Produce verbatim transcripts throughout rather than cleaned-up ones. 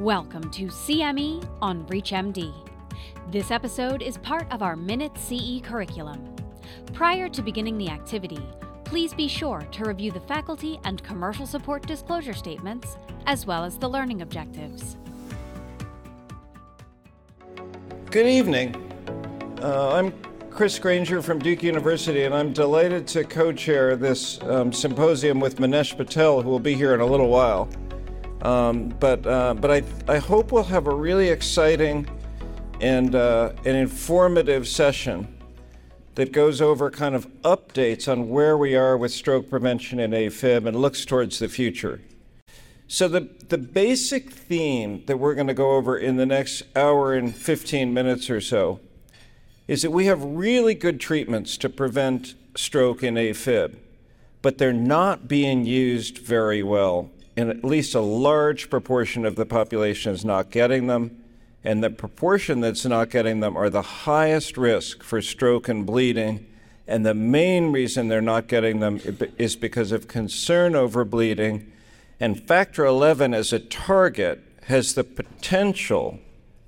Welcome to C M E on ReachMD. This episode is part of our Minute C E curriculum. Prior to beginning the activity, please be sure to review the faculty and commercial support disclosure statements, as well as the learning objectives. Good evening. Uh, I'm Chris Granger from Duke University, and I'm delighted to co-chair this um, symposium with Manesh Patel, who will be here in a little while. Um, but uh, but I, I hope we'll have a really exciting and uh, an informative session that goes over kind of updates on where we are with stroke prevention in AFib and looks towards the future. So the, the basic theme that we're going to go over in the next hour and fifteen minutes or so is that we have really good treatments to prevent stroke in AFib, but they're not being used very well, and at least a large proportion of the population is not getting them, and the proportion that's not getting them are the highest risk for stroke and bleeding, and the main reason they're not getting them is because of concern over bleeding, and factor eleven as a target has the potential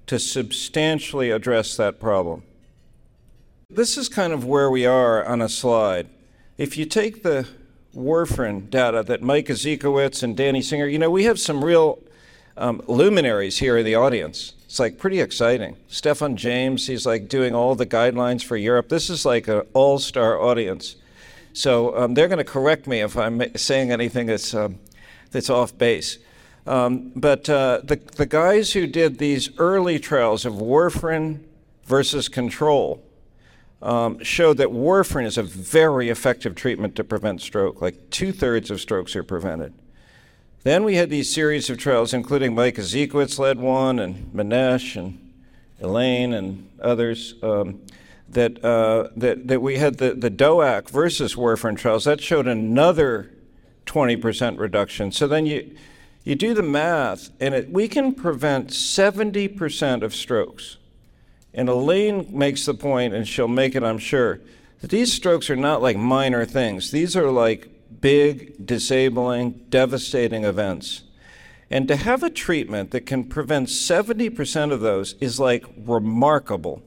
to substantially address that problem. This is kind of where we are on a slide. If you take the warfarin data that Mike Ezekowitz and Danny Singer, you know, we have some real um, luminaries here in the audience. It's like pretty exciting. Stefan James, he's like doing all the guidelines for Europe. This is like an all-star audience. So um, they're going to correct me if I'm saying anything that's um, that's off base. Um, but uh, the, the guys who did these early trials of warfarin versus control um, showed that warfarin is a very effective treatment to prevent stroke. Like two-thirds of strokes are prevented. Then we had these series of trials, including Mike Ezekowitz led one, and Manesh, and Elaine, and others, um, that, uh, that that we had the, the D O A C versus warfarin trials. That showed another twenty percent reduction. So then you, you do the math, and it, we can prevent seventy percent of strokes. And Elaine makes the point, and she'll make it, I'm sure, that these strokes are not like minor things. These are like big, disabling, devastating events. And to have a treatment that can prevent seventy percent of those is like remarkable.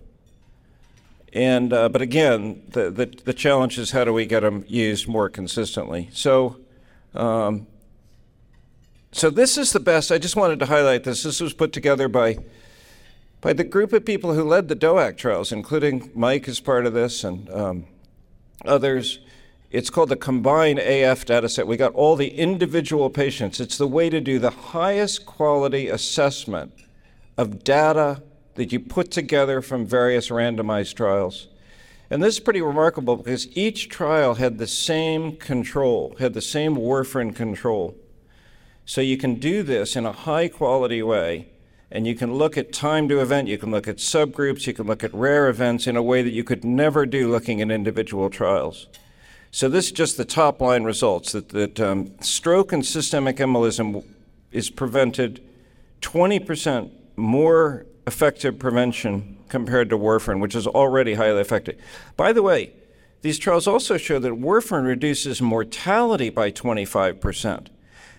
And uh, but again, the, the the challenge is how do we get them used more consistently? So, um, so this is the best. I just wanted to highlight this. This was put together by by the group of people who led the D O A C trials, including Mike as part of this and um, others. It's called the Combined A F dataset. We got all the individual patients. It's the way to do the highest quality assessment of data that you put together from various randomized trials. And this is pretty remarkable because each trial had the same control, had the same warfarin control. So you can do this in a high quality way, and you can look at time to event, you can look at subgroups, you can look at rare events in a way that you could never do looking at individual trials. So this is just the top line results, that, that um, stroke and systemic embolism is prevented twenty percent more effective prevention compared to warfarin, which is already highly effective. By the way, these trials also show that warfarin reduces mortality by twenty-five percent.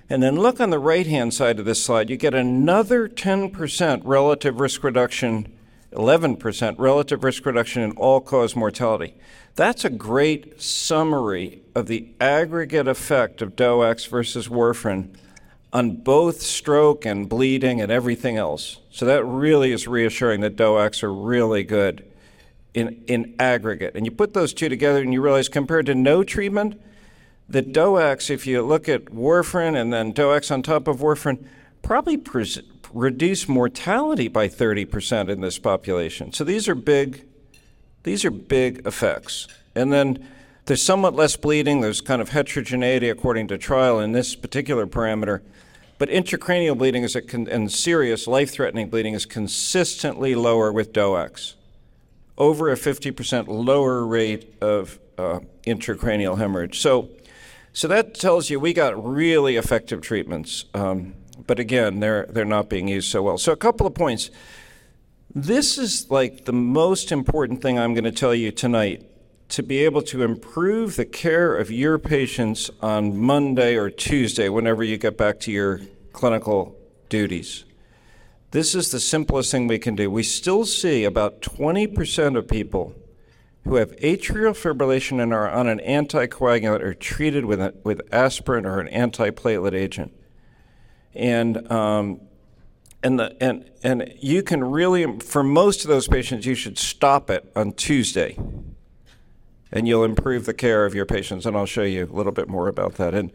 And then look on the right-hand side of this slide, you get another ten percent relative risk reduction, eleven percent relative risk reduction in all-cause mortality. That's a great summary of the aggregate effect of D O A C versus warfarin on both stroke and bleeding and everything else. So that really is reassuring that D O A Cs are really good in, in aggregate. And you put those two together and you realize compared to no treatment, the D O A Cs, if you look at warfarin and then D O A Cs on top of warfarin, probably pre- reduce mortality by thirty percent in this population. So these are big These are big effects. And then there's somewhat less bleeding. There's kind of heterogeneity according to trial in this particular parameter. But intracranial bleeding is a con- and serious life-threatening bleeding is consistently lower with D O A Cs, over a fifty percent lower rate of uh, intracranial hemorrhage. So, so that tells you we got really effective treatments. Um, but again, they're they're not being used so well. So a couple of points. This is like the most important thing I'm going to tell you tonight, to be able to improve the care of your patients on Monday or Tuesday, whenever you get back to your clinical duties. This is the simplest thing we can do. We still see about twenty percent of people who have atrial fibrillation and are on an anticoagulant are treated with a, with aspirin or an antiplatelet agent. And um, and the and and you can really, for most of those patients, you should stop it on Tuesday, and you'll improve the care of your patients. And I'll show you a little bit more about that. And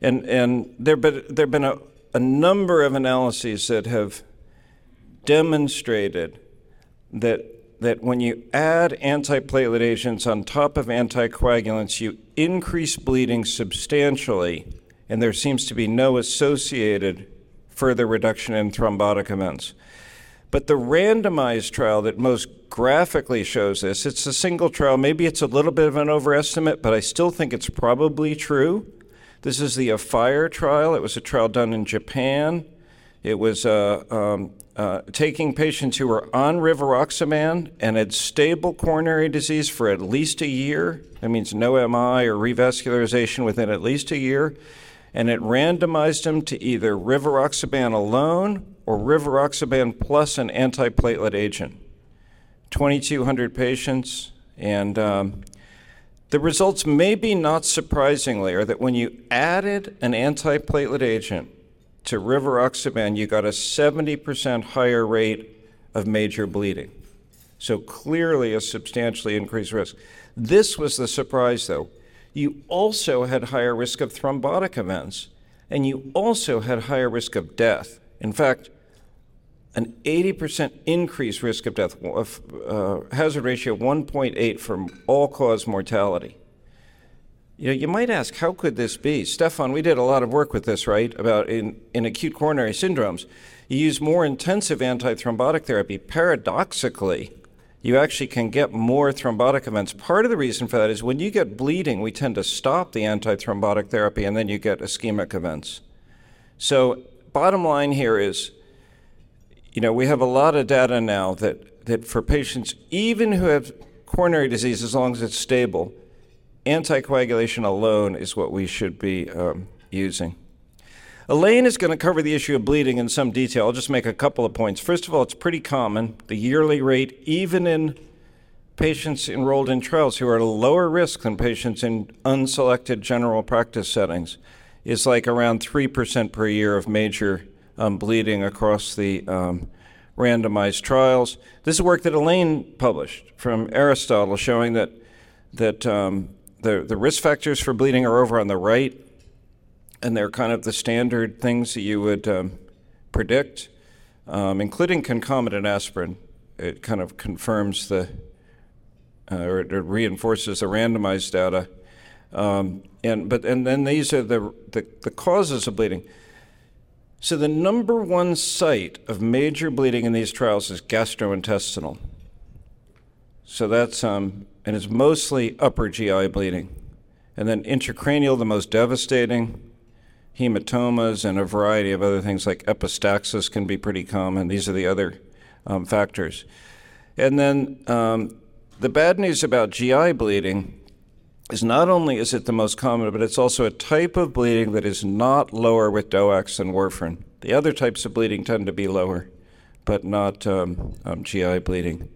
and and there but there've been a, a number of analyses that have demonstrated that that when you add antiplatelet agents on top of anticoagulants, you increase bleeding substantially, and there seems to be no associated further reduction in thrombotic events. But the randomized trial that most graphically shows this, it's a single trial, maybe it's a little bit of an overestimate, but I still think it's probably true. This is the AFIRE trial. It was a trial done in Japan. It was uh, um, uh, taking patients who were on rivaroxaban and had stable coronary disease for at least a year. That means no M I or revascularization within at least a year. And it randomized them to either rivaroxaban alone or rivaroxaban plus an antiplatelet agent. twenty-two hundred patients. And um, the results, maybe not surprisingly, are that when you added an antiplatelet agent to rivaroxaban, you got a seventy percent higher rate of major bleeding. So clearly a substantially increased risk. This was the surprise, though. You also had higher risk of thrombotic events, and you also had higher risk of death. In fact, an eighty percent increased risk of death, uh, hazard ratio one point eight from all-cause mortality. You know, you might ask, how could this be? Stefan, we did a lot of work with this, right, about in, in acute coronary syndromes. You use more intensive antithrombotic therapy. Paradoxically, you actually can get more thrombotic events. Part of the reason for that is when you get bleeding, we tend to stop the antithrombotic therapy, and then you get ischemic events. So bottom line here is, you know, we have a lot of data now that, that for patients, even who have coronary disease, as long as it's stable, anticoagulation alone is what we should be um, using. Elaine is going to cover the issue of bleeding in some detail. I'll just make a couple of points. First of all, it's pretty common. The yearly rate, even in patients enrolled in trials who are at a lower risk than patients in unselected general practice settings, is like around three percent per year of major um, bleeding across the um, randomized trials. This is work that Elaine published from Aristotle showing that that um, The, the risk factors for bleeding are over on the right, and they're kind of the standard things that you would um, predict, um, including concomitant aspirin. It kind of confirms the, uh, or it reinforces the randomized data. Um, and but and then these are the, the, the causes of bleeding. So the number one site of major bleeding in these trials is gastrointestinal. So that's, um, and it's mostly upper G I bleeding. And then intracranial, the most devastating, hematomas and a variety of other things like epistaxis can be pretty common. These are the other um, factors. And then um, the bad news about G I bleeding is not only is it the most common, but it's also a type of bleeding that is not lower with DOAX than warfarin. The other types of bleeding tend to be lower, but not um, um, G I bleeding.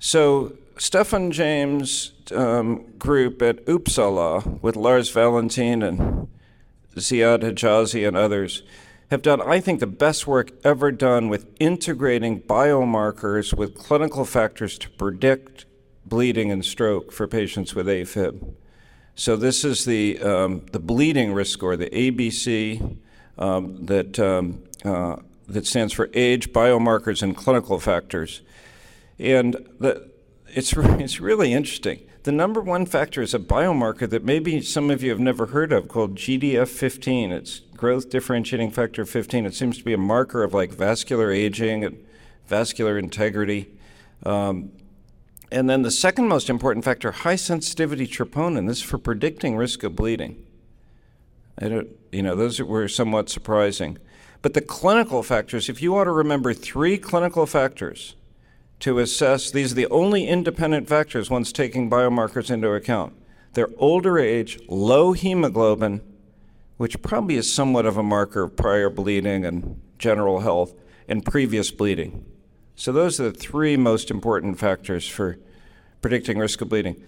So Stefan James' um, group at Uppsala with Lars Valentin and Ziad Hijazi and others have done, I think, the best work ever done with integrating biomarkers with clinical factors to predict bleeding and stroke for patients with AFib. So this is the um, the bleeding risk score, the A B C, um, that um, uh, that stands for age, biomarkers, and clinical factors. And the, it's, it's really interesting. The number one factor is a biomarker that maybe some of you have never heard of called G D F fifteen. It's growth differentiating factor fifteen. It seems to be a marker of like vascular aging and vascular integrity. Um, and then the second most important factor, high sensitivity troponin. This is for predicting risk of bleeding. I don't, you know, those were somewhat surprising. But the clinical factors, if you want to remember three clinical factors to assess, these are the only independent factors once taking biomarkers into account. Their older age, low hemoglobin, which probably is somewhat of a marker of prior bleeding and general health, and previous bleeding. So those are the three most important factors for predicting risk of bleeding.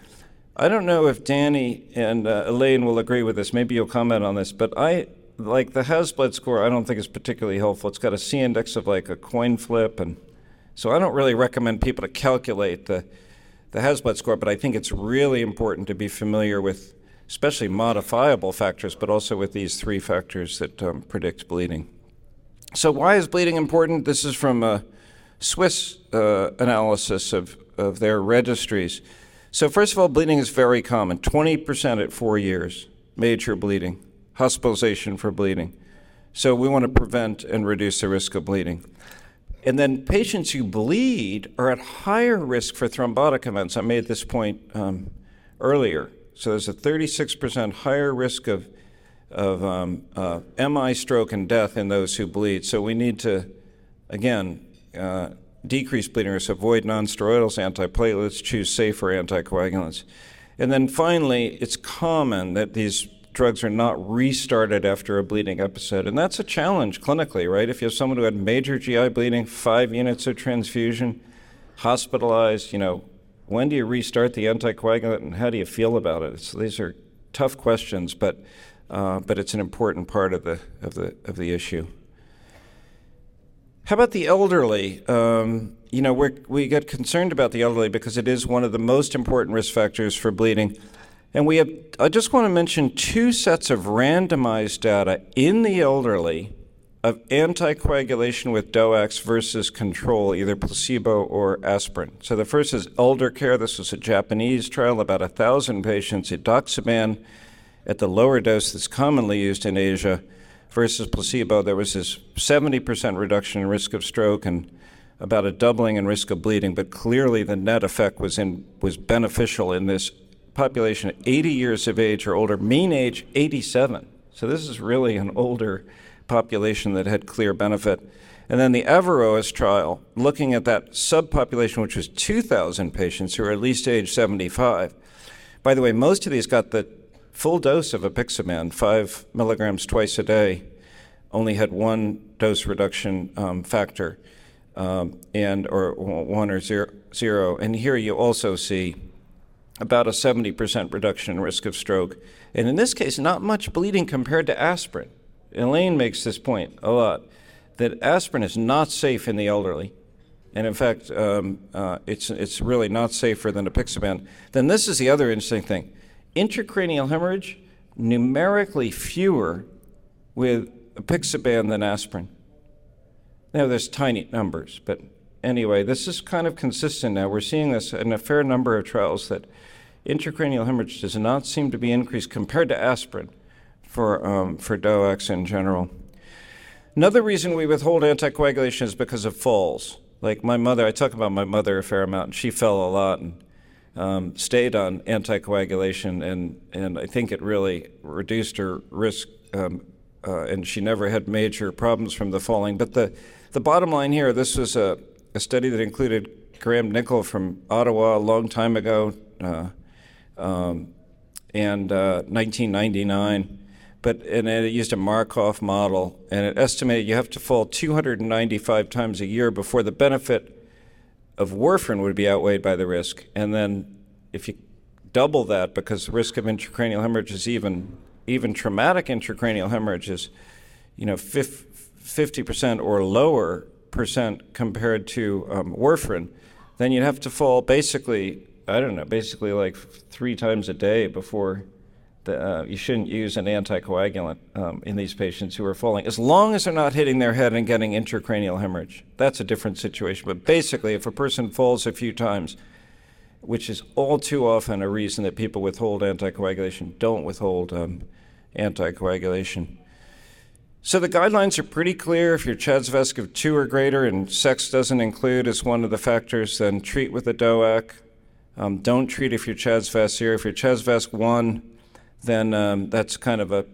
I don't know if Danny and uh, Elaine will agree with this. Maybe you'll comment on this, but I like the Hasbled score. I don't think is particularly helpful. It's got a C-index of like a coin flip, and so I don't really recommend people to calculate the the Hasbled score. But I think it's really important to be familiar with, especially modifiable factors, but also with these three factors that um, predict bleeding. So why is bleeding important? This is from a Swiss uh, analysis of, of their registries. So first of all, bleeding is very common, twenty percent at four years, major bleeding, hospitalization for bleeding. So we want to prevent and reduce the risk of bleeding. And then patients who bleed are at higher risk for thrombotic events. I made this point um, earlier. So there's a thirty-six percent higher risk of of um, uh, M I, stroke, and death in those who bleed. So we need to, again, uh, decrease bleeding risk, avoid nonsteroidals, antiplatelets, choose safer anticoagulants. And then finally, it's common that these drugs are not restarted after a bleeding episode. And that's a challenge clinically, right? If you have someone who had major G I bleeding, five units of transfusion, hospitalized, you know, when do you restart the anticoagulant and how do you feel about it? So these are tough questions, but Uh, but it's an important part of the of the of the issue. How about the elderly? Um, you know, we we get concerned about the elderly because it is one of the most important risk factors for bleeding. And we have, I just want to mention two sets of randomized data in the elderly of anticoagulation with D O A Cs versus control, either placebo or aspirin. So the first is elder care. This was a Japanese trial, about a thousand patients. Edoxaban at the lower dose that's commonly used in Asia versus placebo, there was this seventy percent reduction in risk of stroke and about a doubling in risk of bleeding, but clearly the net effect was in was beneficial in this population eighty years of age or older, mean age eighty-seven. So this is really an older population that had clear benefit. And then the Averroes trial, looking at that subpopulation, which was two thousand patients who were at least age seventy-five. By the way, most of these got the full dose of apixaban, five milligrams twice a day, only had one dose reduction um, factor, um, and or one or zero, zero. And here you also see about a seventy percent reduction in risk of stroke. And in this case, not much bleeding compared to aspirin. Elaine makes this point a lot, that aspirin is not safe in the elderly. And in fact, um, uh, it's, it's really not safer than apixaban. Then this is the other interesting thing. Intracranial hemorrhage, numerically fewer with apixaban than aspirin. Now, there's tiny numbers, but anyway, this is kind of consistent now. We're seeing this in a fair number of trials that intracranial hemorrhage does not seem to be increased compared to aspirin for, um, for D O A Cs in general. Another reason we withhold anticoagulation is because of falls. Like my mother, I talk about my mother a fair amount, and she fell a lot. And, Um, stayed on anticoagulation, and, and I think it really reduced her risk, um, uh, and she never had major problems from the falling. But the, the bottom line here, this was a, a study that included Graham Nickel from Ottawa a long time ago, uh, um, and uh, nineteen ninety-nine, but and it used a Markov model, and it estimated you have to fall two hundred ninety-five times a year before the benefit of warfarin would be outweighed by the risk. And then if you double that, because the risk of intracranial hemorrhage is even, even traumatic intracranial hemorrhage is, you know, fifty percent or lower percent compared to um, warfarin, then you'd have to fall basically, I don't know, basically like three times a day before the, uh, you shouldn't use an anticoagulant um, in these patients who are falling, as long as they're not hitting their head and getting intracranial hemorrhage. That's a different situation. But basically, if a person falls a few times, which is all too often a reason that people withhold anticoagulation, don't withhold um, anticoagulation. So the guidelines are pretty clear. If your C H A D S V E S C of two or greater and sex doesn't include as one of the factors, then treat with a D O A C. Um, don't treat if your C H A D S V E S C here. If your C H A D S V E S C one, then um, that's kind of a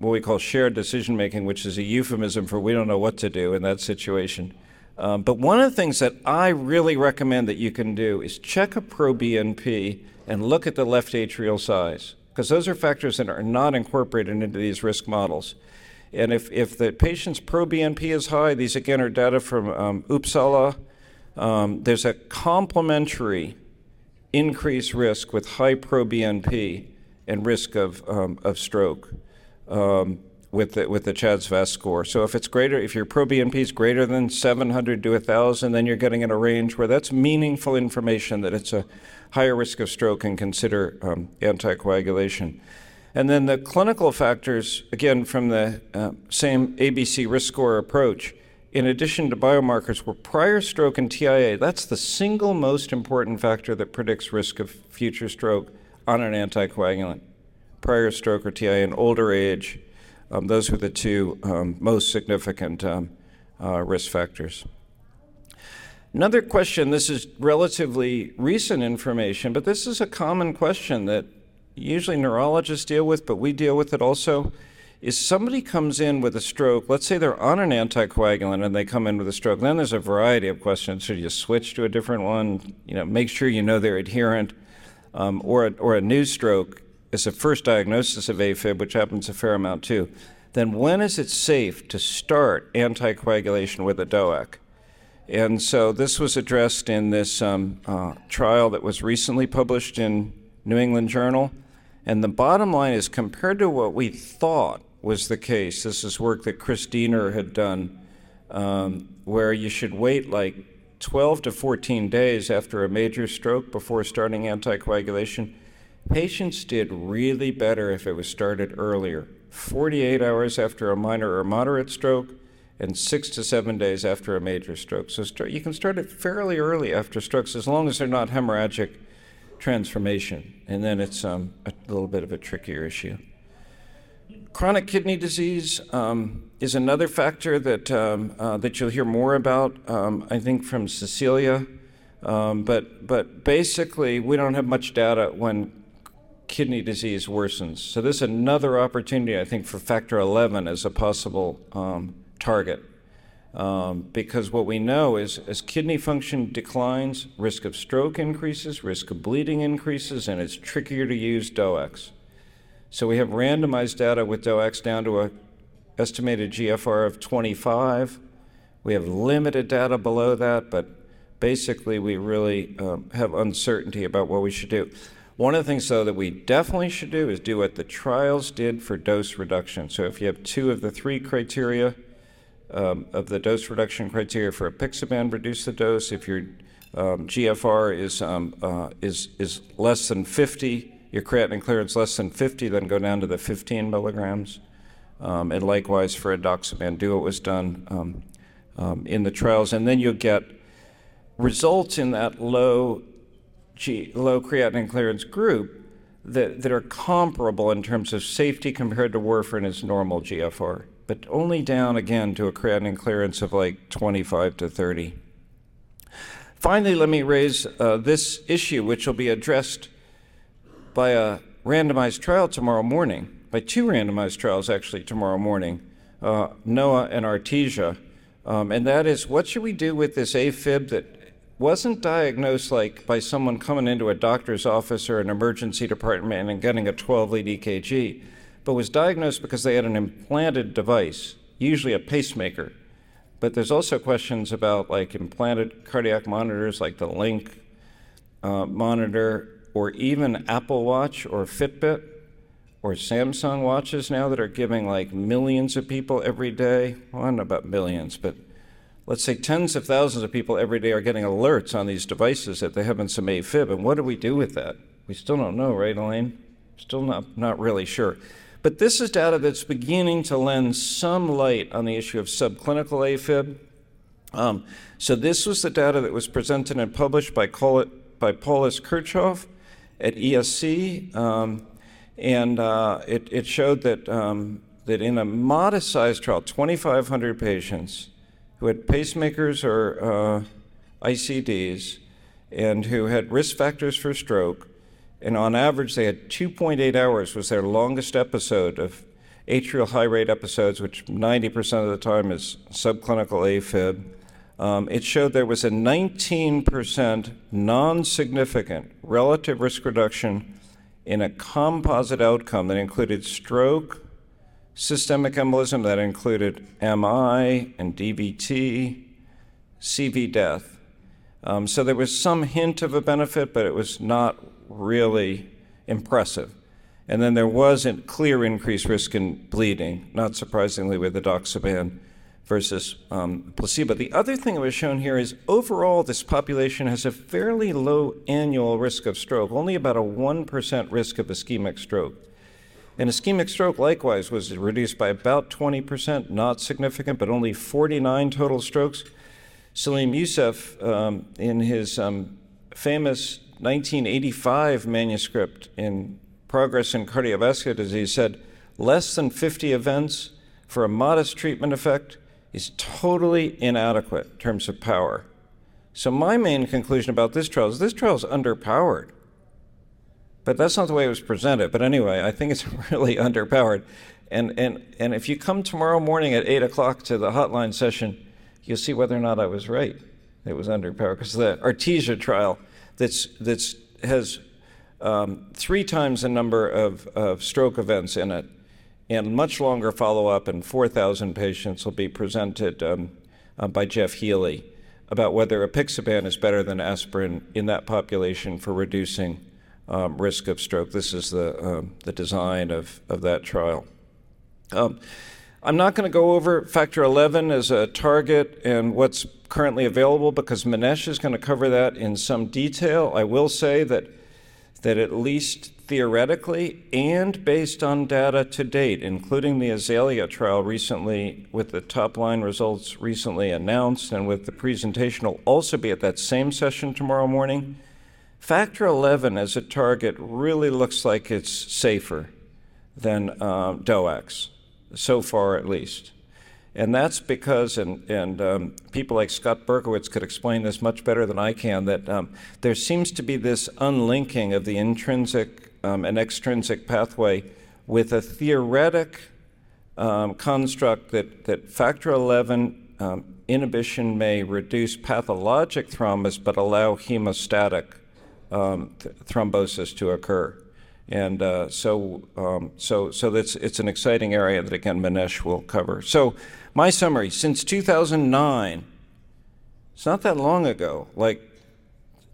what we call shared decision making, which is a euphemism for we don't know what to do in that situation. Um, but one of the things that I really recommend that you can do is check a pro B N P and look at the left atrial size, because those are factors that are not incorporated into these risk models. And if, if the patient's pro-B N P is high, these again are data from um, Uppsala, um, there's a complementary increased risk with high pro-B N P and risk of, um, of stroke um, with the, with the C H A D S V A S score. So if it's greater, if your pro-B N P is greater than seven hundred to one thousand, then you're getting in a range where that's meaningful information that it's a higher risk of stroke and consider um, anticoagulation. And then the clinical factors, again, from the uh, same A B C risk score approach, in addition to biomarkers, were prior stroke and T I A. That's the single most important factor that predicts risk of future stroke on an anticoagulant. Prior stroke or T I A in older age, um, those were the two um, most significant um, uh, risk factors. Another question, this is relatively recent information, but this is a common question that usually neurologists deal with, but we deal with it also, is somebody comes in with a stroke, let's say they're on an anticoagulant and they come in with a stroke, then there's a variety of questions. Should you switch to a different one? You know, make sure you know they're adherent, um, or, a, or a new stroke is a first diagnosis of AFib, which happens a fair amount too. Then when is it safe to start anticoagulation with a D O A C? And so this was addressed in this um, uh, trial that was recently published in New England Journal. And the bottom line is, compared to what we thought was the case, this is work that Chris Diener had done, um, where you should wait like twelve to fourteen days after a major stroke before starting anticoagulation. Patients did really better if it was started earlier, forty-eight hours after a minor or moderate stroke, and six to seven days after a major stroke. So start, you can start it fairly early after strokes, as long as they're not hemorrhagic transformation, and then it's um, a little bit of a trickier issue. Chronic kidney disease um, is another factor that um, uh, that you'll hear more about, um, I think, from Cecilia. Um, but but basically, we don't have much data when kidney disease worsens. So this is another opportunity, I think, for factor eleven as a possible um, target, Um, because what we know is as kidney function declines, risk of stroke increases, risk of bleeding increases, and it's trickier to use D O A Cs. So we have randomized data with D O A Cs down to an estimated G F R of twenty-five. We have limited data below that, but basically we really um, have uncertainty about what we should do. One of the things, though, that we definitely should do is do what the trials did for dose reduction. So if you have two of the three criteria, Um, of the dose reduction criteria for apixaban, reduce the dose. If your um, G F R is um, uh, is is less than fifty, your creatinine clearance less than fifty, then go down to the fifteen milligrams. Um, and likewise for edoxaban, do what was done um, um, in the trials, and then you'll get results in that low G, low creatinine clearance group that that are comparable in terms of safety compared to warfarin as normal G F R, but only down again to a creatinine clearance of like twenty-five to thirty. Finally, let me raise uh, this issue, which will be addressed by a randomized trial tomorrow morning, by two randomized trials actually tomorrow morning, uh, NOAA and Artesia, um, and that is, what should we do with this AFib that wasn't diagnosed like by someone coming into a doctor's office or an emergency department and getting a twelve lead E K G, but was diagnosed because they had an implanted device, usually a pacemaker. But there's also questions about like implanted cardiac monitors like the Link uh, monitor, or even Apple Watch or Fitbit or Samsung watches now that are giving like millions of people every day. Well, I don't know about millions, but let's say tens of thousands of people every day are getting alerts on these devices that they haven't some AFib. And what do we do with that? We still don't know, right, Elaine? Still not, not really sure. But this is data that's beginning to lend some light on the issue of subclinical AFib. Um, so this was the data that was presented and published by, by Paulus Kirchhoff at E S C, um, and uh, it, it showed that, um, that in a modest-sized trial, twenty-five hundred patients who had pacemakers or uh, I C Ds and who had risk factors for stroke, and on average, they had two point eight hours was their longest episode of atrial high-rate episodes, which ninety percent of the time is subclinical AFib. Um, it showed there was a nineteen percent non-significant relative risk reduction in a composite outcome that included stroke, systemic embolism that included M I and D V T, C V death. Um, so there was some hint of a benefit, but it was not really impressive. And then there was a clear increased risk in bleeding, not surprisingly with edoxaban versus um, placebo. The other thing that was shown here is overall this population has a fairly low annual risk of stroke, only about a one percent risk of ischemic stroke. And ischemic stroke likewise was reduced by about twenty percent, not significant, but only forty-nine total strokes. Salim Youssef, um, in his um, famous nineteen eighty-five manuscript in Progress in Cardiovascular Disease, said less than fifty events for a modest treatment effect is totally inadequate in terms of power. So my main conclusion about this trial is this trial is underpowered. But that's not the way it was presented. But anyway, I think it's really underpowered. And and and if you come tomorrow morning at eight o'clock to the hotline session, you'll see whether or not I was right. It was underpowered because the Artesia trial that's that's has um, three times the number of, of stroke events in it, and much longer follow-up, and four thousand patients will be presented um, uh, by Jeff Healy about whether apixaban is better than aspirin in that population for reducing Um, risk of stroke. This is the um, the design of, of that trial. Um, I'm not going to go over factor eleven as a target and what's currently available because Manesh is going to cover that in some detail. I will say that that at least theoretically and based on data to date, including the Azalea trial recently with the top line results recently announced and with the presentation will also be at that same session tomorrow morning, Factor eleven as a target really looks like it's safer than uh, D O A Cs, so far at least. And that's because, and, and um, people like Scott Berkowitz could explain this much better than I can, that um, there seems to be this unlinking of the intrinsic um, and extrinsic pathway with a theoretic um, construct that, that Factor eleven um, inhibition may reduce pathologic thrombus but allow hemostatic Um, th- thrombosis to occur, and uh, so um, so so that's it's an exciting area that again Manesh will cover. So my summary: since two thousand nine, it's not that long ago. Like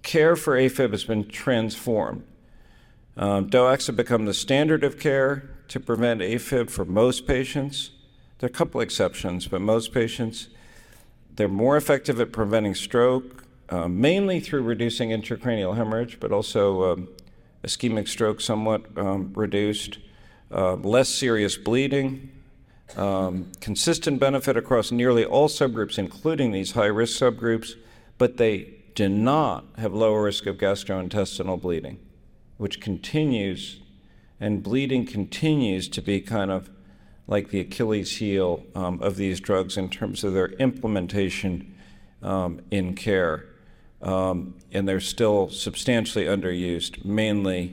care for AFib has been transformed. Um, D O A Cs have become the standard of care to prevent AFib for most patients. There are a couple exceptions, but most patients, they're more effective at preventing stroke. Uh, mainly through reducing intracranial hemorrhage, but also um, ischemic stroke somewhat um, reduced, uh, less serious bleeding, um, consistent benefit across nearly all subgroups, including these high-risk subgroups, but they do not have lower risk of gastrointestinal bleeding, which continues, and bleeding continues to be kind of like the Achilles heel um, of these drugs in terms of their implementation um, in care. Um, and they're still substantially underused, mainly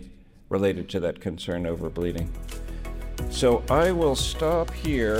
related to that concern over bleeding. So I will stop here.